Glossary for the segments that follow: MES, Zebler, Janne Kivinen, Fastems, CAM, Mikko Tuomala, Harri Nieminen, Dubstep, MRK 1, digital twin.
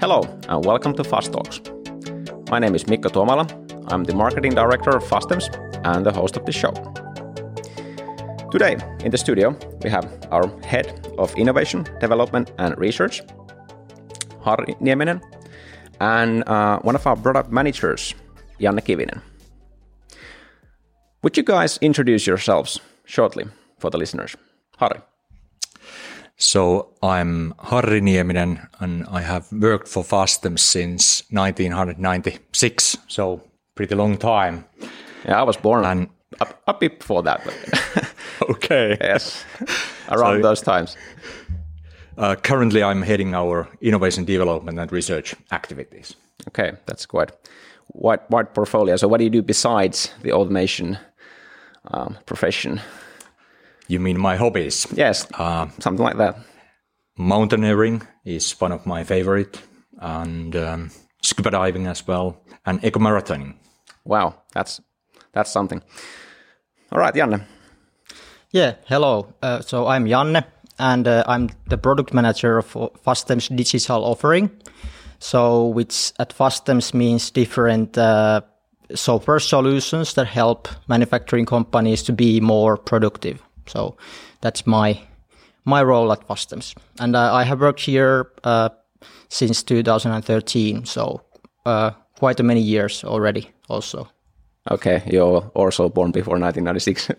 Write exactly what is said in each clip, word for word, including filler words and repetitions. Hello and welcome to Fast Talks. My name is Mikko Tuomala. I'm the Marketing Director of Fastems and the host of the show. Today in the studio we have our Head of Innovation, Development and Research, Harri Nieminen, and uh, one of our Product Managers, Janne Kivinen. Would you guys introduce yourselves shortly for the listeners? Harri. So I'm Harri Nieminen, and I have worked for Fastems since nineteen ninety-six, so pretty long time. Yeah, I was born and a, a bit before that. But okay. Yes, around so, those times. Uh, currently, I'm heading our innovation development and research activities. Okay, that's quite wide, wide portfolio. So what do you do besides the automation um, profession? You mean my hobbies? Yes, uh, something like that. Mountaineering is one of my favorite, and um, scuba diving as well, and eco-marathoning. Wow, that's that's something. All right, Janne. Yeah, hello. Uh, so I'm Janne, and uh, I'm the product manager of Fastems digital offering. So, which at Fastems means different uh, software solutions that help manufacturing companies to be more productive. So that's my my role at Fastems, and uh, I have worked here uh, since two thousand thirteen, so uh, quite a many years already. Also, okay, you're also born before nineteen ninety-six.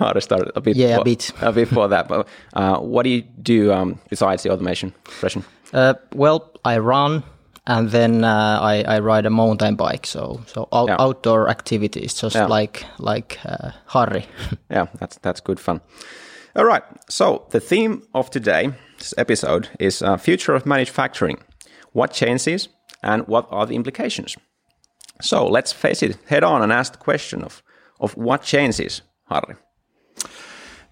I started a bit, yeah, a bit, a bit before that. But uh, what do you do um, besides the automation profession? Uh, well, I run, and then uh, I, I ride a mountain bike. So so out- yeah. outdoor activities, just yeah. like like uh, Harri. Yeah, that's that's good fun. All right. So the theme of today, this episode, is uh, future of manufacturing. What changes and what are the implications? So let's face it head on and ask the question of of what changes, Harri.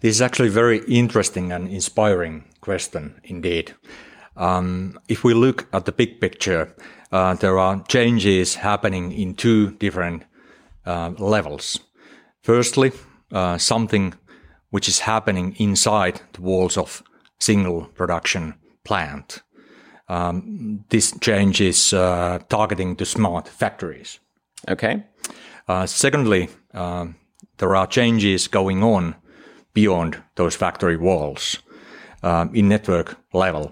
This is actually a very interesting and inspiring question indeed. Um, if we look at the big picture, uh, there are changes happening in two different uh, levels. Firstly, uh, something which is happening inside the walls of single production plant. Um, this change is uh, targeting to smart factories. Okay. Uh, secondly, uh, there are changes going on beyond those factory walls uh, in network level.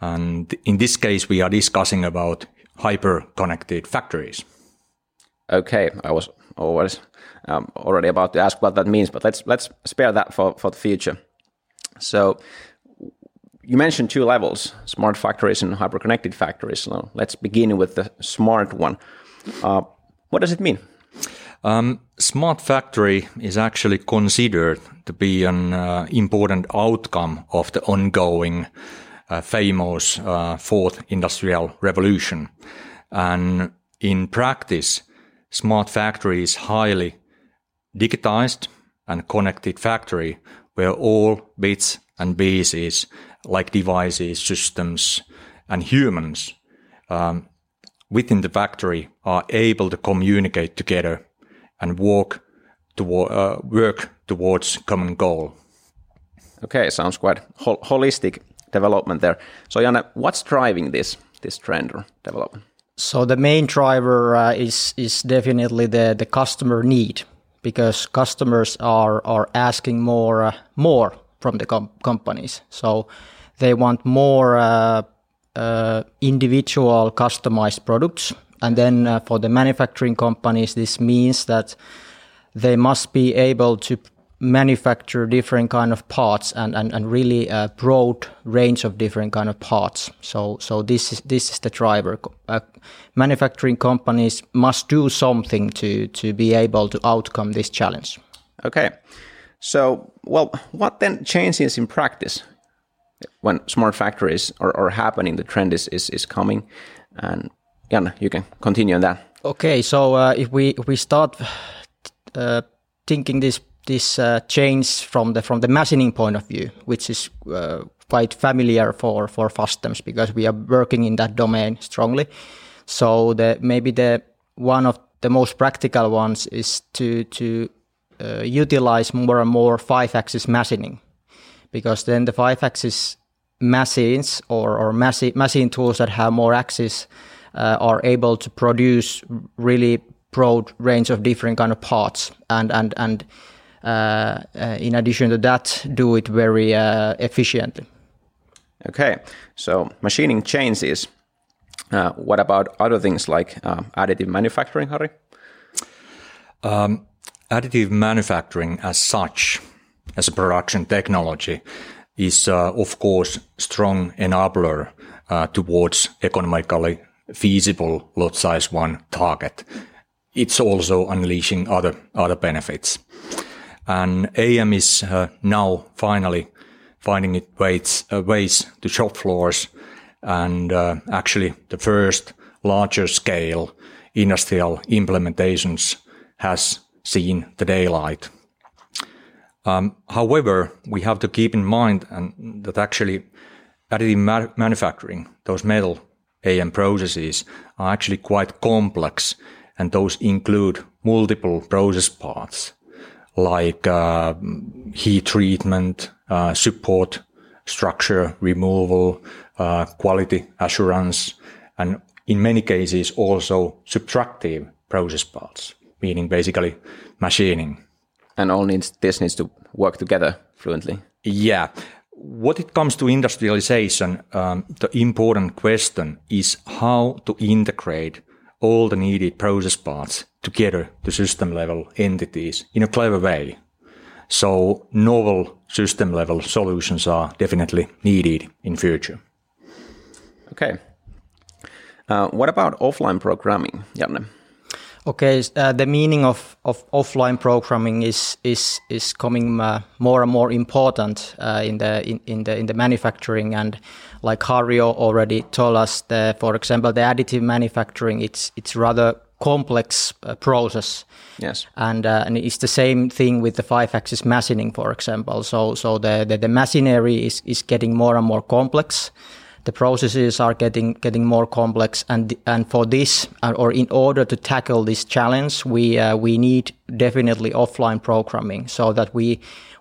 And in this case, we are discussing about hyper-connected factories. Okay, I was always um, already about to ask what that means, but let's let's spare that for, for the future. So you mentioned two levels, smart factories and hyper-connected factories. So let's begin with the smart one. Uh, what does it mean? Um, smart factory is actually considered to be an uh, important outcome of the ongoing Uh, famous uh, fourth industrial revolution. And in practice, smart factory is highly digitized and connected factory where all bits and pieces, like devices, systems, and humans um, within the factory are able to communicate together and walk to, uh, work towards common goal. Okay, sounds quite hol- holistic. Development there. So Janne, what's driving this this trend or development? So the main driver uh, is is definitely the, the customer need, because customers are are asking more uh, more from the com- companies. So they want more uh, uh, individual customized products, and then uh, for the manufacturing companies, this means that they must be able to manufacture different kind of parts and and, and really a broad range of different kind of parts. So so this is this is the driver. Uh, manufacturing companies must do something to to be able to outcome this challenge. Okay, so well, what then changes in practice when smart factories are, are happening? The trend is is, is coming, and Janne, you can continue on that. Okay, so uh, if we if we start uh, thinking this. This uh, change from the from the machining point of view, which is uh, quite familiar for for Fastems because we are working in that domain strongly. So the maybe the one of the most practical ones is to to uh, utilize more and more five-axis machining, because then the five-axis machines or, or machine, machine tools that have more axes uh, are able to produce really broad range of different kind of parts, and and and uh, uh, in addition to that, do it very uh, efficiently. Okay, so machining changes. Uh, what about other things like uh, additive manufacturing, Harri? Um, additive manufacturing as such, as a production technology, is uh, of course strong enabler uh, towards economically feasible lot size one target. It's also unleashing other other benefits. And A M is uh, now finally finding its ways, uh, ways to shop floors, and uh, actually the first larger scale industrial implementations has seen the daylight. Um, however, we have to keep in mind and that actually additive ma- manufacturing, those metal A M processes are actually quite complex, and those include multiple process parts like uh, heat treatment, uh, support, structure removal, uh, quality assurance, and in many cases also subtractive process parts, meaning basically machining. And all needs, this needs to work together fluently. Yeah. When it comes to industrialization, um, the important question is how to integrate all the needed process parts together to system-level entities in a clever way. So novel system-level solutions are definitely needed in future. Okay. Uh, what about offline programming, Janne? Okay, uh, the meaning of, of offline programming is is is coming uh, more and more important uh, in the in, in the in the manufacturing, and like Harri already told us, the, for example, the additive manufacturing, it's it's rather complex uh, process. Yes, and uh, and it's the same thing with the five-axis machining, for example. So so the the, the machinery is, is getting more and more complex. The processes are getting getting more complex, and and for this, or in order to tackle this challenge, we uh, we need definitely offline programming, so that we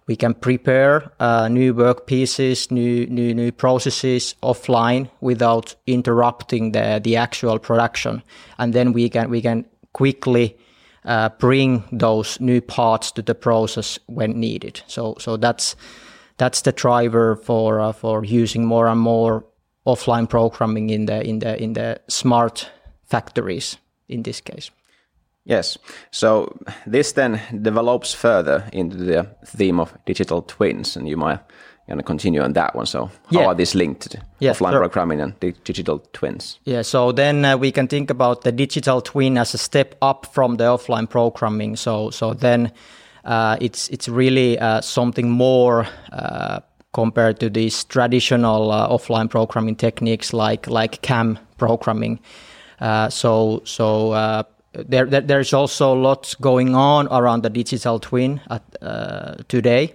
we can prepare uh, new work pieces, new new new processes offline without interrupting the the actual production, and then we can we can quickly uh, bring those new parts to the process when needed. So so that's that's the driver for uh, for using more and more offline programming in the in the in the smart factories in this case. Yes. So this then develops further into the theme of digital twins, and you might going to continue on that one. So how yeah. are these linked? Yeah, offline sure. programming and di- digital twins. Yeah. So then uh, we can think about the digital twin as a step up from the offline programming. So so then uh, it's it's really uh, something more. Uh, compared to these traditional uh, offline programming techniques like like C A M programming. Uh, so so uh, there, there there's also a lot going on around the digital twin at, uh, today.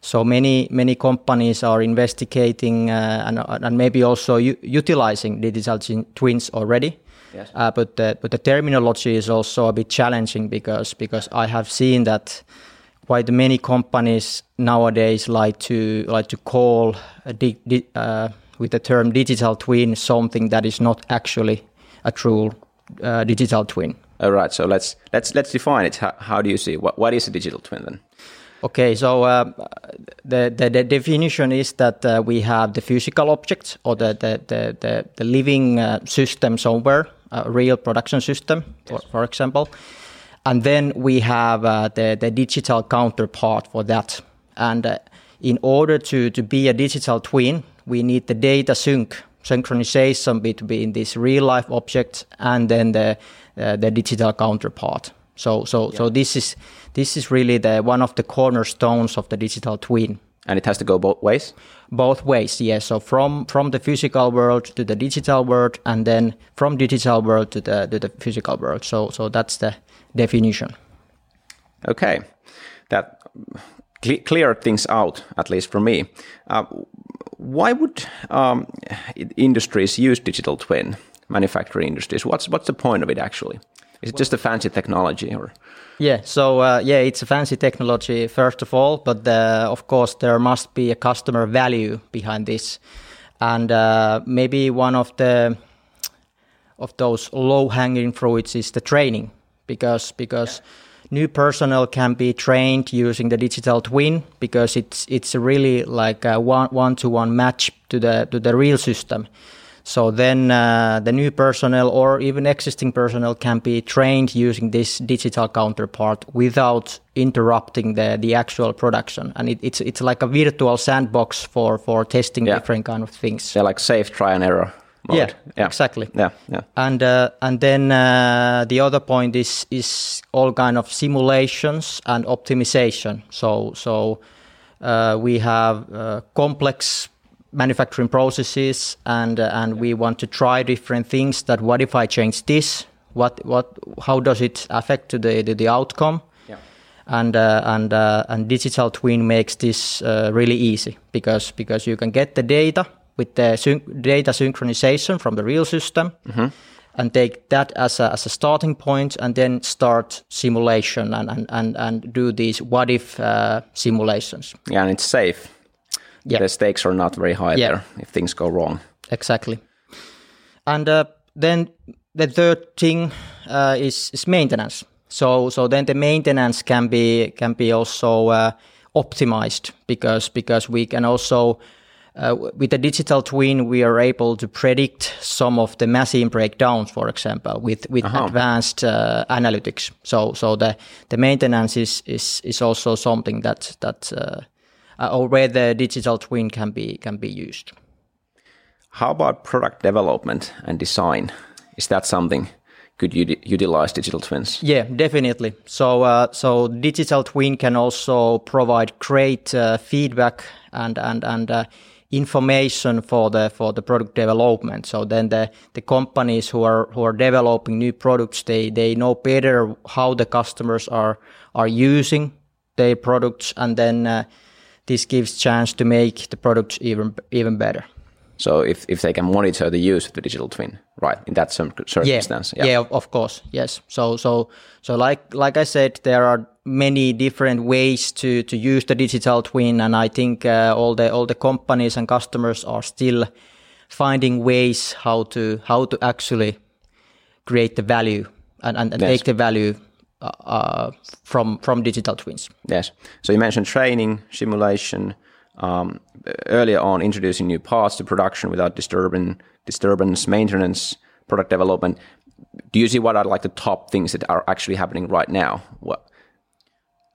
So many many companies are investigating uh, and, and maybe also u- utilizing digital twins already. Yes. Uh, but the, but the terminology is also a bit challenging because because I have seen that quite many companies nowadays like to like to call a di- di- uh, with the term digital twin something that is not actually a true uh, digital twin. All right, so let's let's let's define it. How, how do you see what what is a digital twin then? Okay, so uh, the, the the definition is that uh, we have the physical objects or the the the, the, the living uh, system somewhere, a real production system, yes. for, for example. And then we have uh, the, the digital counterpart for that. And uh, in order to, to be a digital twin, we need the data sync, synchronization between this real-life object and then the uh, the digital counterpart. So so yeah. so this is this is really the one of the cornerstones of the digital twin. And it has to go both ways? Both ways, yes. Yeah. So from, from the physical world to the digital world, and then from digital world to the to the physical world. So so that's the definition. Okay, that cl- cleared things out, at least for me. Uh, why would um, industries use digital twin, manufacturing industries? What's what's the point of it actually? Is it just a fancy technology, or? Yeah, so uh, yeah, it's a fancy technology first of all, but uh, of course there must be a customer value behind this, And uh, maybe one of the of those low-hanging fruits is the training, because because yeah. new personnel can be trained using the digital twin, because it's it's really like a one one-to-one match to the to the real system. So then uh, the new personnel or even existing personnel can be trained using this digital counterpart without interrupting the, the actual production. And it, it's it's like a virtual sandbox for, for testing yeah. different kind of things. Yeah, like safe try and error mode. Yeah, yeah. exactly. Yeah, yeah. And uh, and then uh, the other point is is all kind of simulations and optimization. So so uh, we have uh, complex manufacturing processes, and uh, and we want to try different things. That what if I change this? What what? How does it affect to the the, the outcome? Yeah. And uh, and uh, and digital twin makes this uh, really easy, because because you can get the data with the syn- data synchronization from the real system, mm-hmm. and take that as a as a starting point, and then start simulation and and and, and do these what if uh, simulations. Yeah, and it's safe. Yeah. The stakes are not very high yeah. there if things go wrong. Exactly. And uh, then the third thing uh, is, is maintenance. So so then the maintenance can be can be also uh, optimized, because because we can also uh, with the digital twin we are able to predict some of the machine breakdowns, for example, with with uh-huh. advanced uh, analytics. So so the, the maintenance is, is is also something that that. Uh, Uh, or where the digital twin can be can be used. How about product development and design? Is that something could you d- utilize digital twins? Yeah, definitely. So uh, so digital twin can also provide great uh, feedback and and and uh, information for the for the product development. So then the, the companies who are who are developing new products, they they know better how the customers are are using their products, and then. Uh, This gives chance to make the products even even better. So if, if they can monitor the use of the digital twin, right? In that circumstance, yeah, yeah, yeah of course, yes. So so so like like I said, there are many different ways to, to use the digital twin, and I think uh, all the all the companies and customers are still finding ways how to how to actually create the value and and, and yes. take the value. Uh, from from digital twins. Yes. So you mentioned training, simulation, um, earlier on introducing new parts to production without disturbing disturbance, maintenance, product development. Do you see what are like the top things that are actually happening right now? What?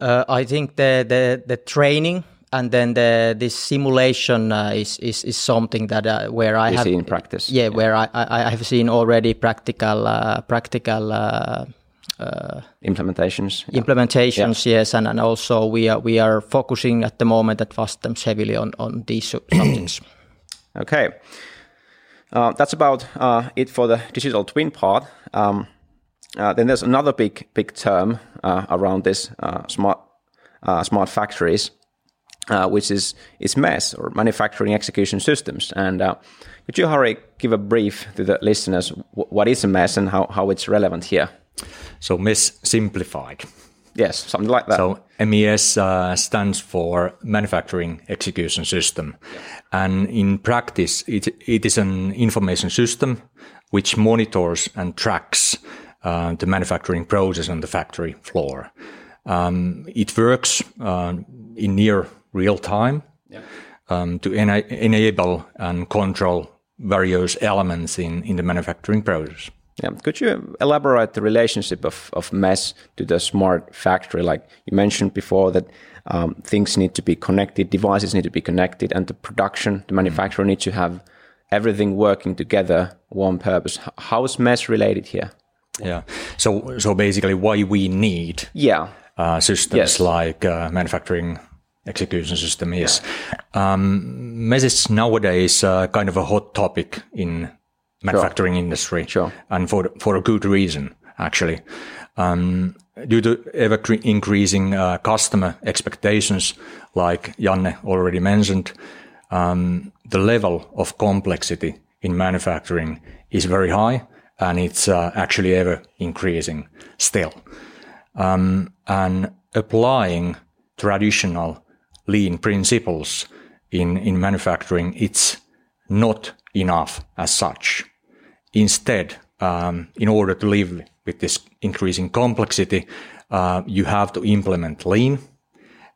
Uh, I think the, the the training and then the this simulation uh, is, is is something that uh, where I you have seen practice. Yeah, yeah, where I, I have seen already practical uh, practical. Uh, Uh, implementations yeah. implementations yeah. yes and, and also we are we are focusing at the moment at Fastems heavily on on these subjects. Okay uh, that's about uh, it for the digital twin part. Um, uh, then there's another big big term uh, around this uh, smart uh, smart factories, uh, which is is M E S, or manufacturing execution systems. And uh, could you Harri give a brief to the listeners w- what is a M E S and how, how it's relevant here? So M E S simplified. Yes, something like that. So M E S uh, stands for Manufacturing Execution System. Yeah. And in practice, it, it is an information system which monitors and tracks uh, the manufacturing process on the factory floor. Um, it works uh, in near real time yeah. um, to ena- enable and control various elements in, in the manufacturing process. Yeah. Could you elaborate the relationship of, of M E S to the smart factory? Like you mentioned before that um, things need to be connected, devices need to be connected, and the production, the manufacturer mm. needs to have everything working together, one purpose. How is M E S related here? Yeah. So so basically why we need yeah. uh, systems yes. like uh, manufacturing execution system is. Yeah. Um, M E S is nowadays uh, kind of a hot topic in manufacturing sure. industry, sure. and for for a good reason, actually. Um, due to ever cre- increasing uh, customer expectations, like Janne already mentioned, um, the level of complexity in manufacturing is very high, and it's uh, actually ever increasing still. Um, and applying traditional lean principles in, in manufacturing, it's not enough as such. Instead, um, in order to live with this increasing complexity, uh, you have to implement lean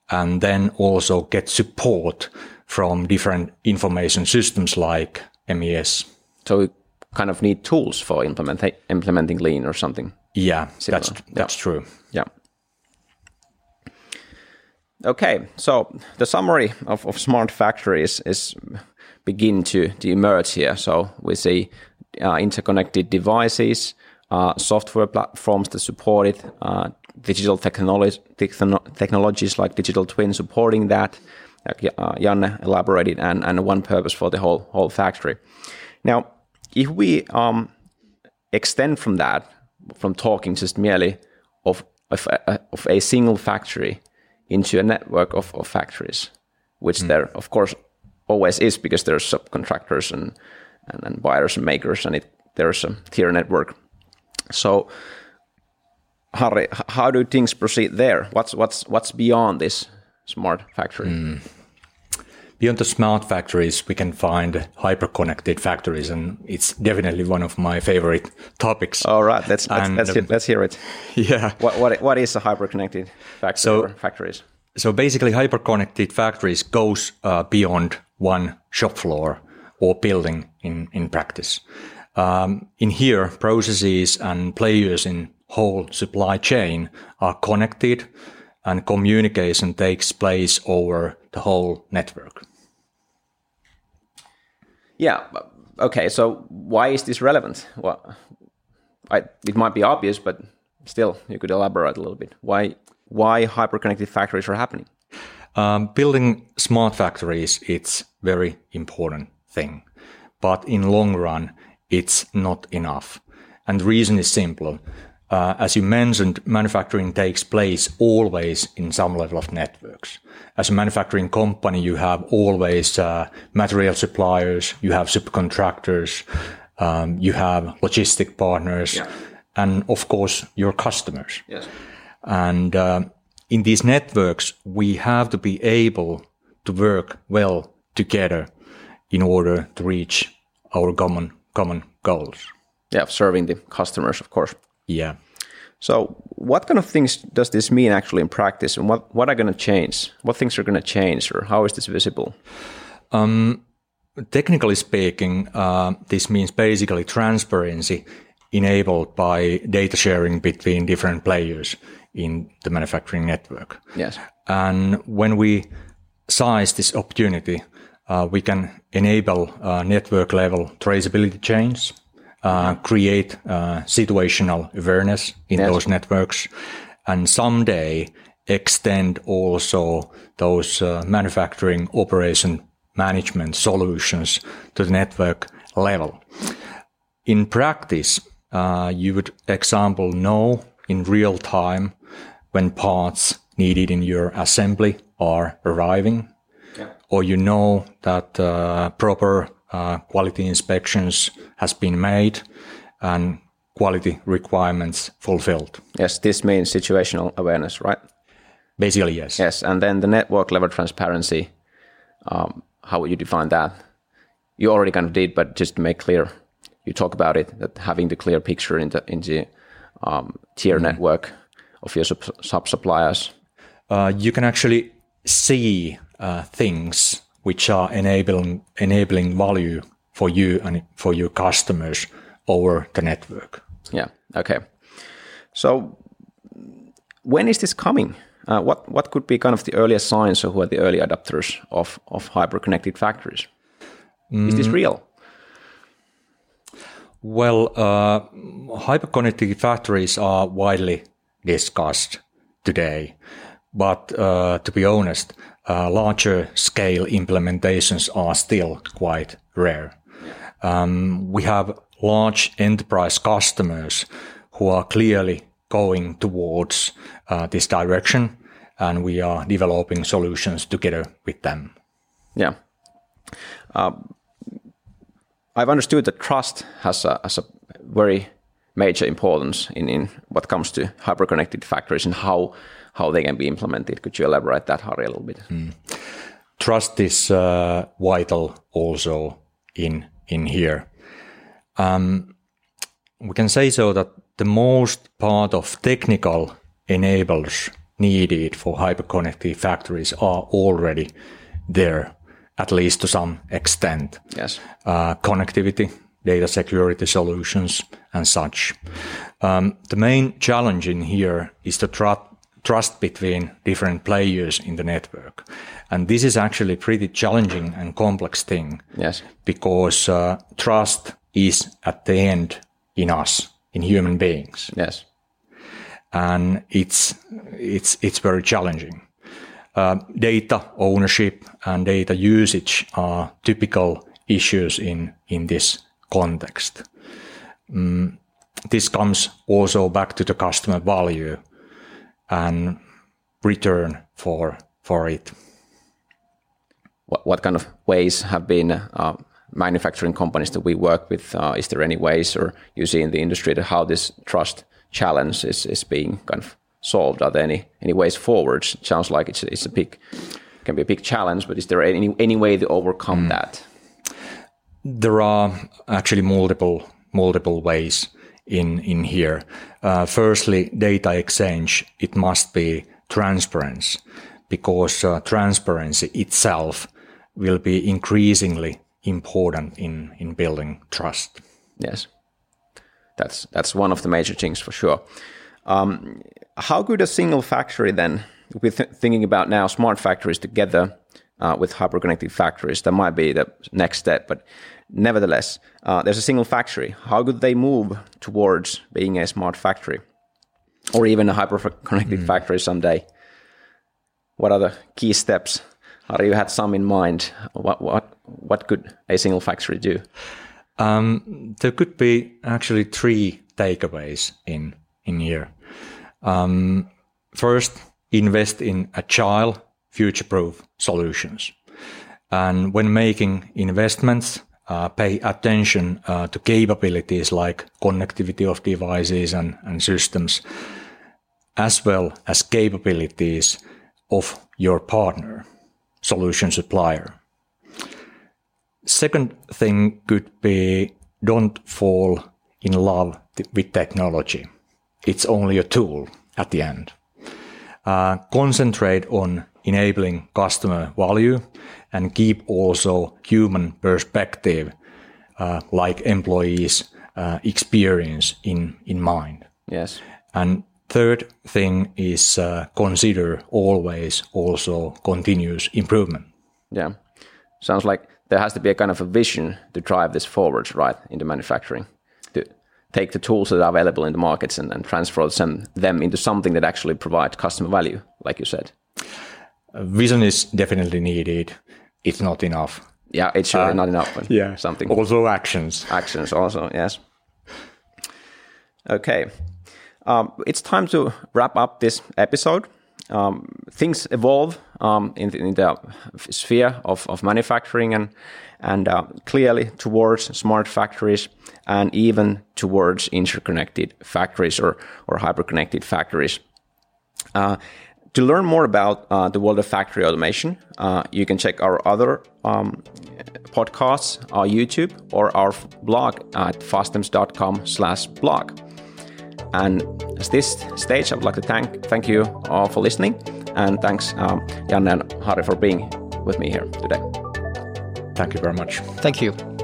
and then also get support from different information systems like M E S. So we kind of need tools for implement implementing lean or something. Yeah, similar. that's that's yeah. true. Yeah. Okay, so the summary of, of smart factories is begin to, to emerge here. So we see uh, interconnected devices, uh, software platforms that support it, uh, digital technology, techn- technologies like digital twin supporting that, like uh, Janne elaborated, and, and one purpose for the whole whole factory. Now, if we um, extend from that, from talking just merely of of a, of a single factory, into a network of, of factories, which mm. there, of course, always is, because there's subcontractors and, and, and buyers and makers, and it, there's a tier network. So, Harri, how do things proceed there? What's what's what's beyond this smart factory? Mm. Beyond the smart factories, we can find hyper-connected factories, and it's definitely one of my favorite topics. All right, let's let's, and, let's, hear, let's hear it. Yeah. What what what is a hyper-connected factory? So, or factories. So basically, hyper-connected factories goes uh, beyond one shop floor or building in in practice. Um, in here, processes and players in whole supply chain are connected, and communication takes place over the whole network. Yeah. Okay. So why is this relevant? Well, I, it might be obvious, but still, you could elaborate a little bit. Why why hyperconnected factories are happening? Um, building smart factories, it's very important thing, but in long run, it's not enough. And the reason is simple. Uh, as you mentioned, manufacturing takes place always in some level of networks. As a manufacturing company, you have always uh, material suppliers, you have subcontractors, um, you have logistic partners, yeah. and of course, your customers. Yes. And uh, in these networks, we have to be able to work well together in order to reach our common common goals. Yeah, serving the customers, of course. Yeah. So what kind of things does this mean actually in practice, and what, what are going to change? What things are going to change, or how is this visible? Um, technically speaking, uh, this means basically transparency enabled by data sharing between different players in the manufacturing network. Yes. And when we size this opportunity, uh, we can enable uh, network level traceability chains. Uh, create uh, situational awareness in yes. those networks, and someday extend also those uh, manufacturing operation management solutions to the network level. In practice, uh, you would, example, know in real time when parts needed in your assembly are arriving, yeah. or you know that uh, proper Uh, quality inspections has been made and quality requirements fulfilled. Yes, this means situational awareness, right? Basically, yes. Yes, and then the network level transparency, um, how would you define that? You already kind of did, but just to make clear, you talk about it, that having the clear picture in the, in the um, tier mm-hmm. network of your sub- sub-suppliers. Uh, you can actually see uh, things which are enabling enabling value for you and for your customers over the network. Yeah. Okay. So when is this coming? Uh, what what could be kind of the earliest signs, or who are the early adopters of of hyper-connected factories? Mm. Is this real? Well, uh, hyper-connected factories are widely discussed today, but uh, to be honest. Uh, larger scale implementations are still quite rare. Um, we have large enterprise customers who are clearly going towards uh, this direction, and we are developing solutions together with them. Yeah. Uh, I've understood that trust has a, has a very major importance in, in what comes to hyper-connected factories and how how they can be implemented. Could you elaborate that, Harri, a little bit? Mm. Trust is uh, vital also in in here. Um, we can say so that the most part of technical enablers needed for hyperconnected factories are already there, at least to some extent. Yes. Uh, connectivity, data security solutions, and such. Um, the main challenge in here is the tra- trust between different players in the network. And this is actually a pretty challenging and complex thing. Yes. Because uh, trust is at the end in us, in human beings. Yes. And it's it's it's very challenging. Uh, data ownership and data usage are typical issues in, in this context. Um, this comes also back to the customer value and return for for it. What, what kind of ways have been uh, manufacturing companies that we work with? Uh, is there any ways, or you see in the industry, that how this trust challenge is, is being kind of solved? Are there any, any ways forward? It sounds like it's it's a big can be a big challenge, but is there any any way to overcome mm. that? There are actually multiple multiple ways in in here. Uh, firstly, data exchange. It must be transparent, because uh, transparency itself will be increasingly important in in building trust. Yes. That's that's one of the major things for sure. Um, how could a single factory then, we're th- thinking about now smart factories together uh, with hyperconnected factories, that might be the next step, but nevertheless, uh, there's a single factory. How could they move towards being a smart factory or even a hyperconnected mm. factory someday? What are the key steps? Harri, you had some in mind. What, what, what could a single factory do? Um, there could be actually three takeaways in, in here. Um, first, invest in agile, future-proof solutions. And when making investments, uh, pay attention uh, to capabilities like connectivity of devices and, and systems, as well as capabilities of your partner, solution supplier. Second thing could be, don't fall in love th- with technology. It's only a tool at the end. Uh, concentrate on enabling customer value and keep also human perspective, uh, like employees' uh, experience in, in mind. Yes. And third thing is uh, consider always also continuous improvement. Yeah, sounds like there has to be a kind of a vision to drive this forward, right, into manufacturing, to take the tools that are available in the markets and, and transfer some, them into something that actually provides customer value, like you said. A vision is definitely needed. It's not enough. Yeah, it's surely uh, not enough. But yeah, something. Also actions. Actions also, yes. Okay. Um, it's time to wrap up this episode. Um, things evolve um, in, in the sphere of, of manufacturing and and uh, clearly towards smart factories and even towards interconnected factories or or hyperconnected factories. Uh, to learn more about uh, the world of factory automation, uh, you can check our other um, podcasts, our YouTube, or our blog at fastems dot com slash blog. And at this stage, I would like to thank thank you all for listening, and thanks um, Janne and Harri for being with me here today. Thank you very much. Thank you.